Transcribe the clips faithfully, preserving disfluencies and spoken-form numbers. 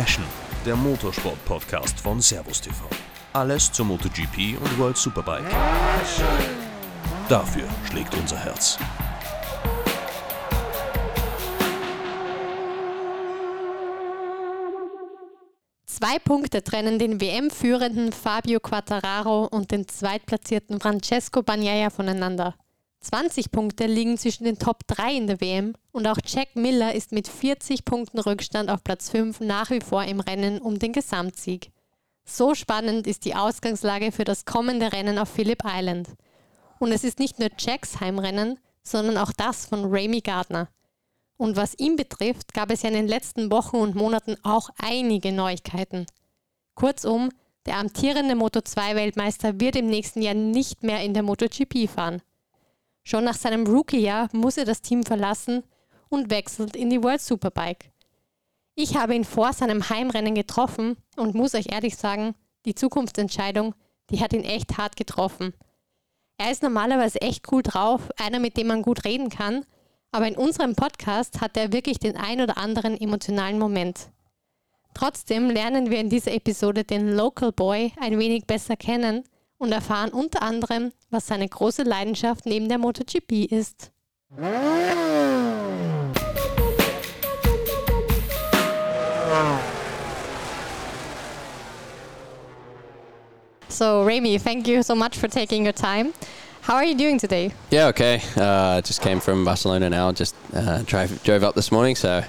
Passion, der Motorsport-Podcast von ServusTV. Alles zur MotoGP und World Superbike. Dafür schlägt unser Herz. Zwei Punkte trennen den W M-führenden Fabio Quattararo und den zweitplatzierten Francesco Bagnaia voneinander. zwanzig Punkte liegen zwischen den Top drei in der W M und auch Jack Miller ist mit vierzig Punkten Rückstand auf Platz fünf nach wie vor im Rennen um den Gesamtsieg. So spannend ist die Ausgangslage für das kommende Rennen auf Phillip Island. Und es ist nicht nur Jacks Heimrennen, sondern auch das von Raimi Gardner. Und was ihn betrifft, gab es ja in den letzten Wochen und Monaten auch einige Neuigkeiten. Kurzum, der amtierende Moto zwei Weltmeister wird im nächsten Jahr nicht mehr in der MotoGP fahren. Schon nach seinem Rookie-Jahr muss er das Team verlassen und wechselt in die World Superbike. Ich habe ihn vor seinem Heimrennen getroffen und muss euch ehrlich sagen, die Zukunftsentscheidung, die hat ihn echt hart getroffen. Er ist normalerweise echt cool drauf, einer, mit dem man gut reden kann, aber in unserem Podcast hat er wirklich den ein oder anderen emotionalen Moment. Trotzdem lernen wir in dieser Episode den Local Boy ein wenig besser kennen und erfahren unter anderem, was seine große Leidenschaft neben der MotoGP ist. So, Raimi, thank you so much for taking your time. How are you doing today? Yeah, okay. Uh, just came from Barcelona now. Just uh, drive, drove up this morning, so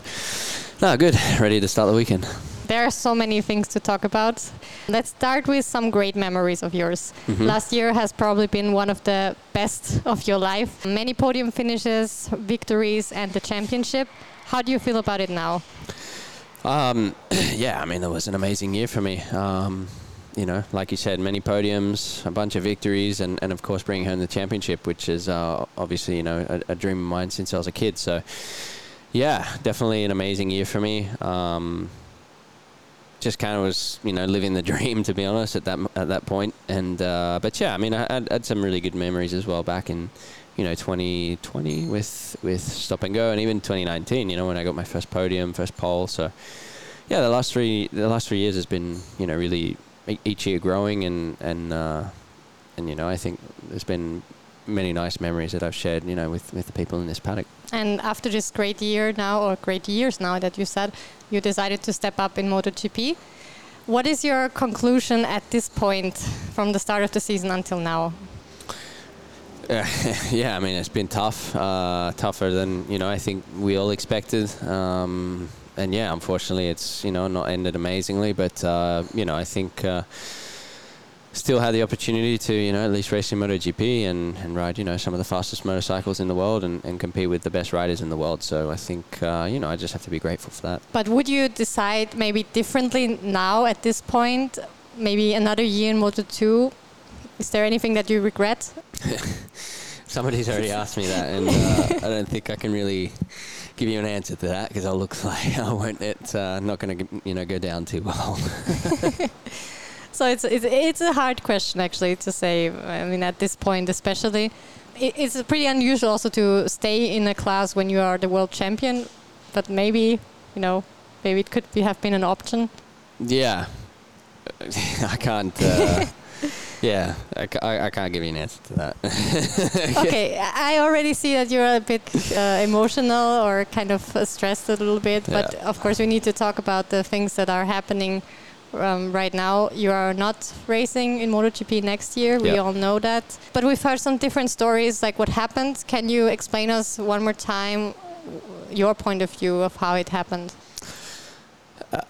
no, good. Ready to start the weekend. There are so many things to talk about. Let's start with some great memories of yours. Mm-hmm. Last year has probably been one of the best of your life. Many podium finishes, victories and the championship. How do you feel about it now? Um, yeah, I mean, it was an amazing year for me. Um, you know, like you said, many podiums, a bunch of victories and, and of course bringing home the championship, which is uh, obviously, you know, a, a dream of mine since I was a kid. So, yeah, definitely an amazing year for me. Um, just kind of was, you know, living the dream, to be honest, at that at that point. And uh, but yeah, I mean, I had, had some really good memories as well back in, you know, twenty twenty with with Stop and Go, and even twenty nineteen, you know, when I got my first podium, first pole. So yeah, the last three the last three years has been, you know, really each year growing, and and uh, and you know, I think there's been many nice memories that I've shared, you know, with, with the people in this paddock. And after this great year now, or great years now that you said, you decided to step up in MotoGP. What is your conclusion at this point from the start of the season until now? Uh, yeah, I mean, it's been tough, uh, tougher than, you know, I think we all expected. Um, and yeah, unfortunately, it's, you know, not ended amazingly, but, uh, you know, I think... Uh, Still had the opportunity to, you know, at least race in MotoGP and, and ride, you know, some of the fastest motorcycles in the world and, and compete with the best riders in the world. So I think, uh, you know, I just have to be grateful for that. But would you decide maybe differently now at this point, maybe another year in Moto two? Is there anything that you regret? Somebody's already asked me that, and uh, I don't think I can really give you an answer to that because I'll look like I won't. It's uh, not going to, you know, go down too well. So it's, it's it's a hard question actually to say. I mean, at this point especially, it's pretty unusual also to stay in a class when you are the world champion. But maybe, you know, maybe it could be, have been an option. Yeah, I can't. Uh, yeah, I, I, I can't give you an answer to that. Okay, I already see that you're a bit uh, emotional or kind of stressed a little bit. Yeah. But of course, we need to talk about the things that are happening. Um, right now, you are not racing in MotoGP next year. Yep. We all know that. But we've heard some different stories, like what happened. Can you explain us one more time your point of view of how it happened?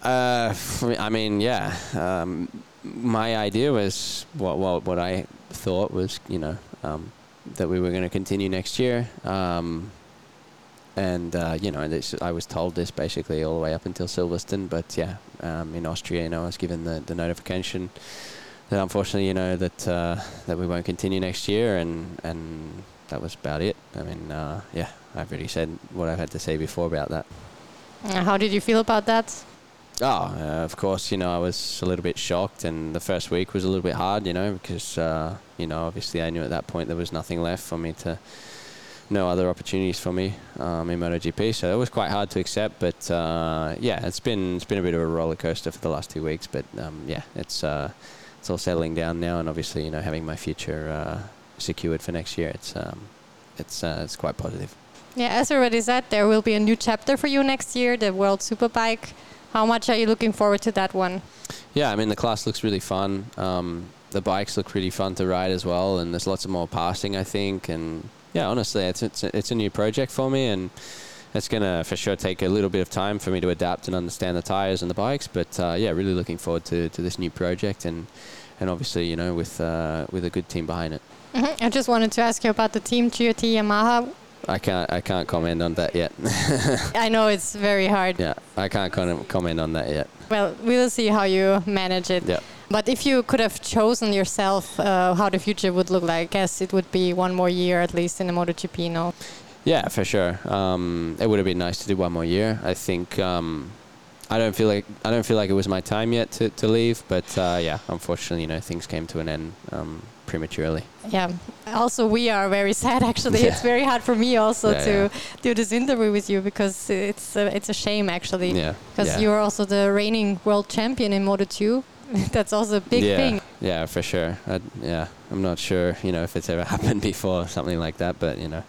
Uh, I mean, yeah. Um, my idea was, what, what, what I thought was, you know, um, that we were going to continue next year. Um, And, uh, you know, this, I was told this basically all the way up until Silverstone. But, yeah, um, in Austria, you know, I was given the, the notification that, unfortunately, you know, that uh, that we won't continue next year. And, and that was about it. I mean, uh, yeah, I've already said what I've had to say before about that. How did you feel about that? Oh, uh, of course, you know, I was a little bit shocked. And the first week was a little bit hard, you know, because, uh, you know, obviously I knew at that point there was nothing left for me to... no other opportunities for me um, in MotoGP, so it was quite hard to accept. But uh, yeah, it's been it's been a bit of a roller coaster for the last two weeks. But um, yeah, it's uh, it's all settling down now, and obviously, you know, having my future uh, secured for next year, it's um, it's uh, it's quite positive. Yeah, as already said, there will be a new chapter for you next year, the World Superbike. How much are you looking forward to that one? Yeah, I mean, the class looks really fun. Um, the bikes look really fun to ride as well, and there's lots of more passing, I think, and. Yeah, honestly, it's, it's it's a new project for me, and it's going to for sure take a little bit of time for me to adapt and understand the tires and the bikes. But uh, yeah, really looking forward to, to this new project, and and obviously, you know, with uh, with a good team behind it. Mm-hmm. I just wanted to ask you about the team G O T Yamaha. I can't I can't comment on that yet. I know it's very hard. Yeah, I can't con- comment on that yet. Well, we'll see how you manage it. Yeah. But if you could have chosen yourself uh, how the future would look like, I guess it would be one more year at least in the MotoGP, no? Yeah, for sure. Um, it would have been nice to do one more year. I think um, I don't feel like I don't feel like it was my time yet to, to leave. But uh, yeah, unfortunately, you know, things came to an end um, prematurely. Yeah. Also, we are very sad. Actually, yeah. It's very hard for me also yeah, to yeah. do this interview with you because it's a, it's a shame actually. Yeah. Because yeah. you're also the reigning world champion in Moto two. That's also a big yeah, thing. Yeah, for sure. I'd, yeah, I'm not sure, you know, if it's ever happened before, something like that. But, you know,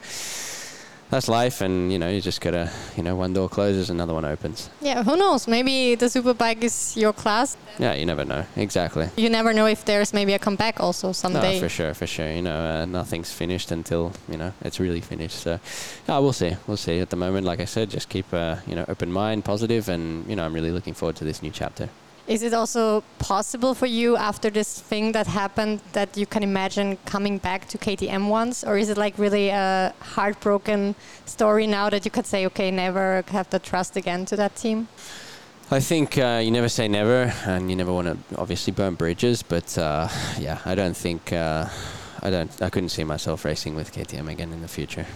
that's life. And, you know, you just got to, you know, one door closes, another one opens. Yeah, who knows? Maybe the Superbike is your class. Yeah, you never know. Exactly. You never know if there's maybe a comeback also someday. No, for sure, for sure. You know, uh, nothing's finished until, you know, it's really finished. So, yeah, we'll see. We'll see. At the moment, like I said, just keep, uh, you know, open mind, positive. And, you know, I'm really looking forward to this new chapter. Is it also possible for you after this thing that happened that you can imagine coming back to K T M once? Or is it like really a heartbroken story now that you could say, okay, never have the trust again to that team? I think uh, you never say never, and you never want to obviously burn bridges. But uh, yeah, I don't think, uh, I don't, I couldn't see myself racing with K T M again in the future.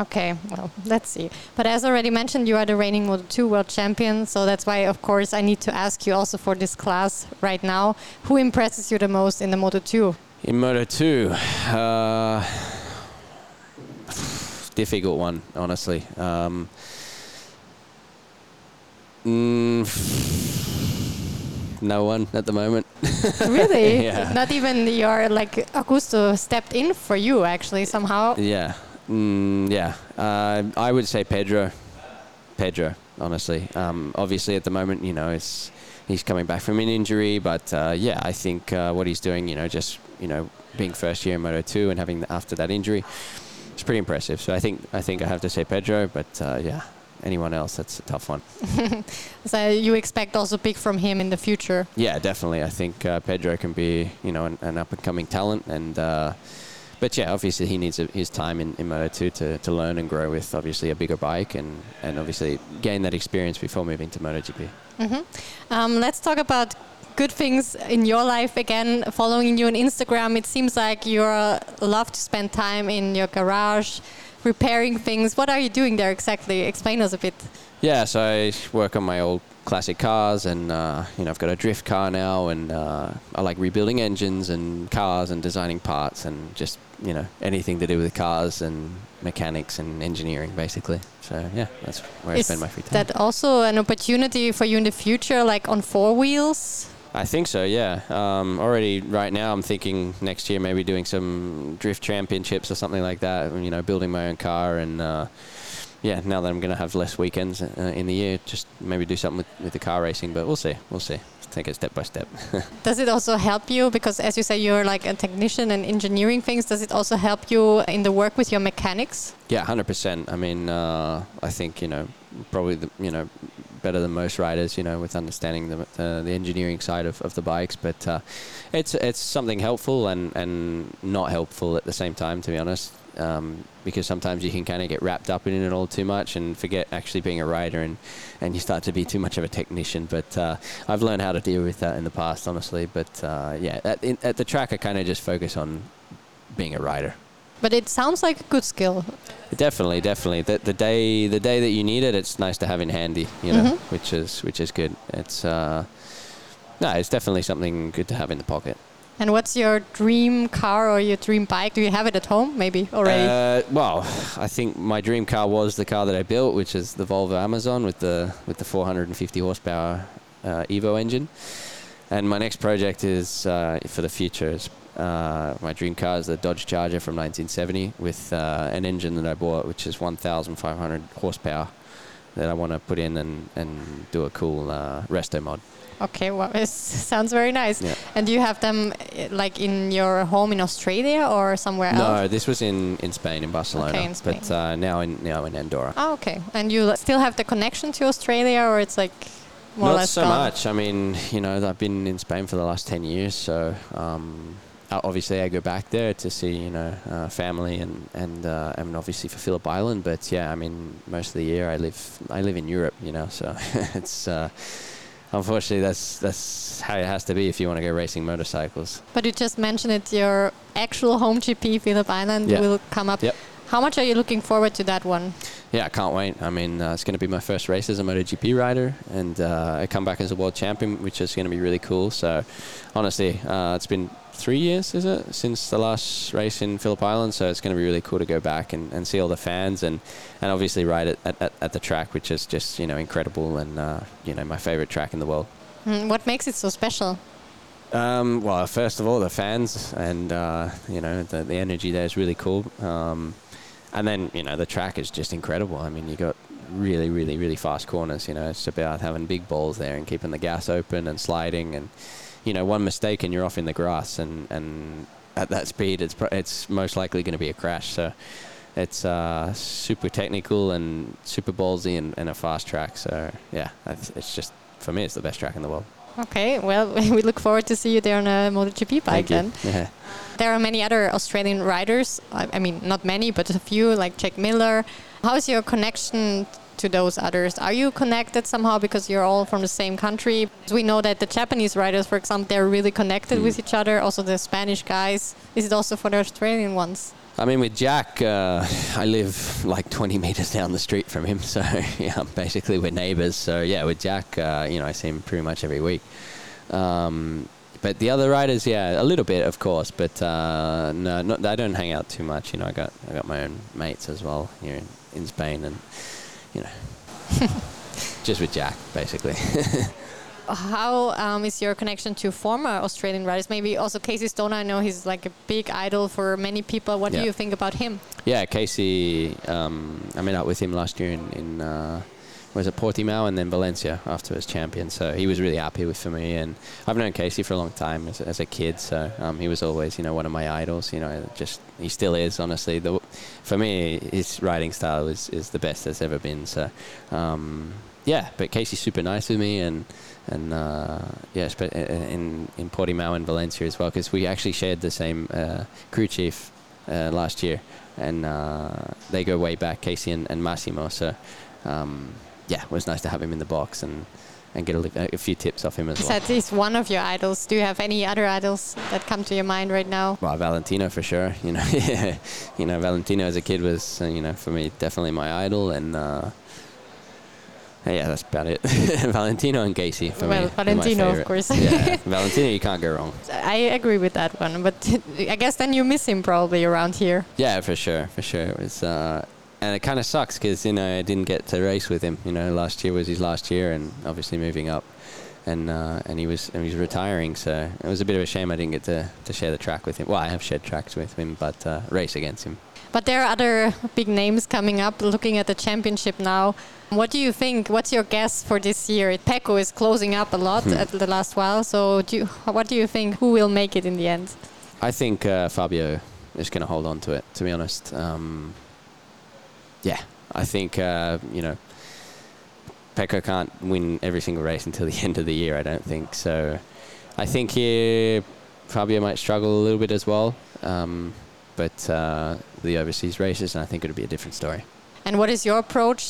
Okay, well, let's see. But as already mentioned, you are the reigning Moto two world champion. So that's why, of course, I need to ask you also for this class right now. Who impresses you the most in the Moto two? In Moto two? Uh, difficult one, honestly. Um, mm, no one at the moment. Really? Yeah. Not even your, like, Augusto stepped in for you, actually, somehow. Yeah. Mm, yeah, uh, I would say Pedro. Pedro, honestly. Um, obviously, at the moment, you know, it's he's coming back from an injury, but uh, yeah, I think uh, what he's doing, you know, just you know, being first year in Moto two and having the, after that injury, it's pretty impressive. So I think I think I have to say Pedro, but uh, yeah, anyone else, that's a tough one. So you expect also big from him in the future? Yeah, definitely. I think uh, Pedro can be, you know, an, an up and coming talent and. Uh, But yeah, obviously he needs a, his time in, in Moto two to, to learn and grow with obviously a bigger bike and, and obviously gain that experience before moving to MotoGP. Mm-hmm. Um, let's talk about good things in your life again. Following you on Instagram, it seems like you uh, love to spend time in your garage, repairing things. What are you doing there exactly? Explain us a bit. Yeah, so I work on my old classic cars and, uh, you know, I've got a drift car now and uh, I like rebuilding engines and cars and designing parts and just, you know, anything to do with cars and mechanics and engineering, basically. So, yeah, that's where Is I spend my free time. Is that also an opportunity for you in the future, like on four wheels? I think so, yeah. Um, already right now I'm thinking next year maybe doing some drift championships or something like that, you know, building my own car and... Uh, Yeah, now that I'm going to have less weekends uh, in the year, just maybe do something with, with the car racing, but we'll see, we'll see. Take it step by step. Does it also help you? Because as you say, you're like a technician and engineering things. Does it also help you in the work with your mechanics? Yeah, one hundred percent. I mean, uh, I think, you know, probably, the, you know, better than most riders, you know, with understanding the uh, the engineering side of, of the bikes. But uh, it's it's something helpful and, and not helpful at the same time, to be honest. Um, because sometimes you can kind of get wrapped up in it all too much and forget actually being a rider and, and you start to be too much of a technician. But uh, I've learned how to deal with that in the past, honestly. But uh, yeah, at, in, at the track, I kind of just focus on being a rider. But it sounds like a good skill. Definitely, definitely. The, the day the day that you need it, it's nice to have in handy, you know, mm-hmm. which is which is good. It's uh, no, it's definitely something good to have in the pocket. And what's your dream car or your dream bike? Do you have it at home, maybe, already? Uh, well, I think my dream car was the car that I built, which is the Volvo Amazon with the with the four hundred fifty horsepower uh, Evo engine. And my next project is, uh, for the future, is, uh, my dream car is the Dodge Charger from nineteen seventy with uh, an engine that I bought, which is fifteen hundred horsepower, that I want to put in and, and do a cool uh, resto mod. Okay, well, it sounds very nice. Yeah. And do you have them like in your home in Australia or somewhere no, else? No, this was in, in Spain, in Barcelona. Okay, in Spain. But uh, now in now in Andorra. Oh, okay. And you still have the connection to Australia, or it's like more Not or less so gone? Much. I mean, you know, I've been in Spain for the last ten years, so um, obviously I go back there to see, you know, uh, family and and uh, and obviously for Phillip Island. But yeah, I mean, most of the year I live I live in Europe, you know, so it's. Uh, Unfortunately, that's that's how it has to be if you want to go racing motorcycles. But you just mentioned it, your actual home G P, Phillip Island, yeah. will come up. Yep. How much are you looking forward to that one? Yeah, I can't wait. I mean, uh, it's going to be my first race as a MotoGP rider, and uh, I come back as a world champion, which is going to be really cool. So, honestly, uh, it's been three years, is it, since the last race in Phillip Island? So it's going to be really cool to go back and, and see all the fans and, and obviously ride it at, at, at the track, which is just, you know, incredible and, uh, you know, my favorite track in the world. Mm, what makes it so special? Um, well, first of all, the fans and, uh, you know, the, the energy there is really cool. Um, And then, you know, the track is just incredible. I mean, you got really, really, really fast corners, you know. It's about having big balls there and keeping the gas open and sliding. And, you know, one mistake and you're off in the grass. And, and at that speed, it's pro- it's most likely going to be a crash. So it's uh, super technical and super ballsy and, and a fast track. So, yeah, it's just, for me, it's the best track in the world. Okay, well, we look forward to see you there on a MotoGP bike then. Yeah. There are many other Australian riders. I, I mean, not many, but a few, like Jack Miller. How is your connection to those others? Are you connected somehow because you're all from the same country? We know that the Japanese riders, for example, they're really connected mm. with each other. Also the Spanish guys. Is it also for the Australian ones? I mean, with Jack, uh, I live like twenty meters down the street from him. So, yeah, basically we're neighbors. So, yeah, with Jack, uh, you know, I see him pretty much every week. Um, but the other riders, yeah, a little bit, of course. But uh, no, not, I don't hang out too much. You know, I got I got my own mates as well here in, in Spain. And, you know, just with Jack, basically. How um, is your connection to former Australian riders? Maybe also Casey Stoner, I know he's like a big idol for many people. What yeah. do you think about him? Yeah, Casey, um, I met up with him last year in, in uh, was it Portimao and then Valencia after his champion. So he was really happy with for me. And I've known Casey for a long time as, as a kid. So um, he was always, you know, one of my idols. You know, just he still is, honestly. The, for me, his riding style is, is the best that's ever been. So, um, yeah, but Casey's super nice with me. And... And uh, yes, but in in Portimao and Valencia as well, because we actually shared the same uh, crew chief uh, last year, and uh, they go way back, Casey and, and Massimo. So um, yeah, it was nice to have him in the box and and get a, li- a few tips off him as so well. He's one of your idols. Do you have any other idols that come to your mind right now? Well, Valentino for sure. You know, you know, Valentino as a kid was, you know, for me definitely my idol and. Uh, Yeah, that's about it. Valentino and Casey for well, me. Well, Valentino, of course. Yeah, Valentino, you can't go wrong. I agree with that one, but I guess then you miss him probably around here. Yeah, for sure, for sure. It was, uh, and it kind of sucks because, you know, I didn't get to race with him. You know, last year was his last year and obviously moving up. And uh, and he was and he was retiring, so it was a bit of a shame I didn't get to, to share the track with him. Well, I have shared tracks with him, but uh, race against him. But there are other big names coming up, looking at the championship now. What do you think? What's your guess for this year? Pecco is closing up a lot hmm. at the last while. So do you, what do you think? Who will make it in the end? I think uh, Fabio is going to hold on to it, to be honest. Um, yeah, I think, uh, you know, Pecco can't win every single race until the end of the year, I don't think. So I think here Fabio might struggle a little bit as well. Um, but uh, the overseas races, and I think it'll be a different story. And what is your approach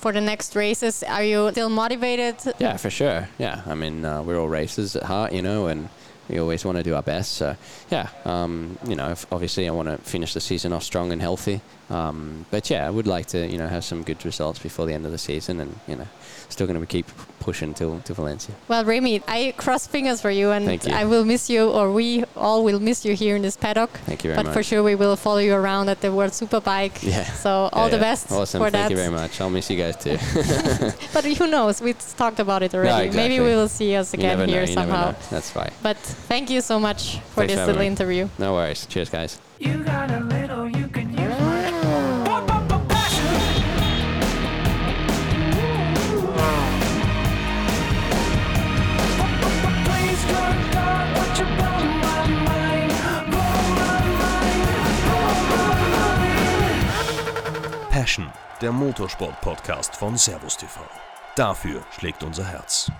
for the next races? Are you still motivated? Yeah, for sure. Yeah, I mean, uh, we're all racers at heart, you know, and we always want to do our best. So, yeah, um, you know, obviously I want to finish the season off strong and healthy. Um, but, yeah, I would like to, you know, have some good results before the end of the season and, you know, still going to keep push until to Valencia. Well, Raimi, I cross fingers for you, and you. I will miss you, or we all will miss you here in this paddock. Thank you very but much. But for sure, we will follow you around at the World Superbike. Yeah. So all yeah, the yeah. best awesome. for Thank that. Thank you very much. I'll miss you guys too. But who knows? We talked about it already. No, exactly. Maybe we will see us again here know, somehow. That's fine. But thank you so much for Thanks this for little me. interview. No worries. Cheers, guys. You got a little you can use. Passion, der Motorsport-Podcast von ServusTV. Dafür schlägt unser Herz.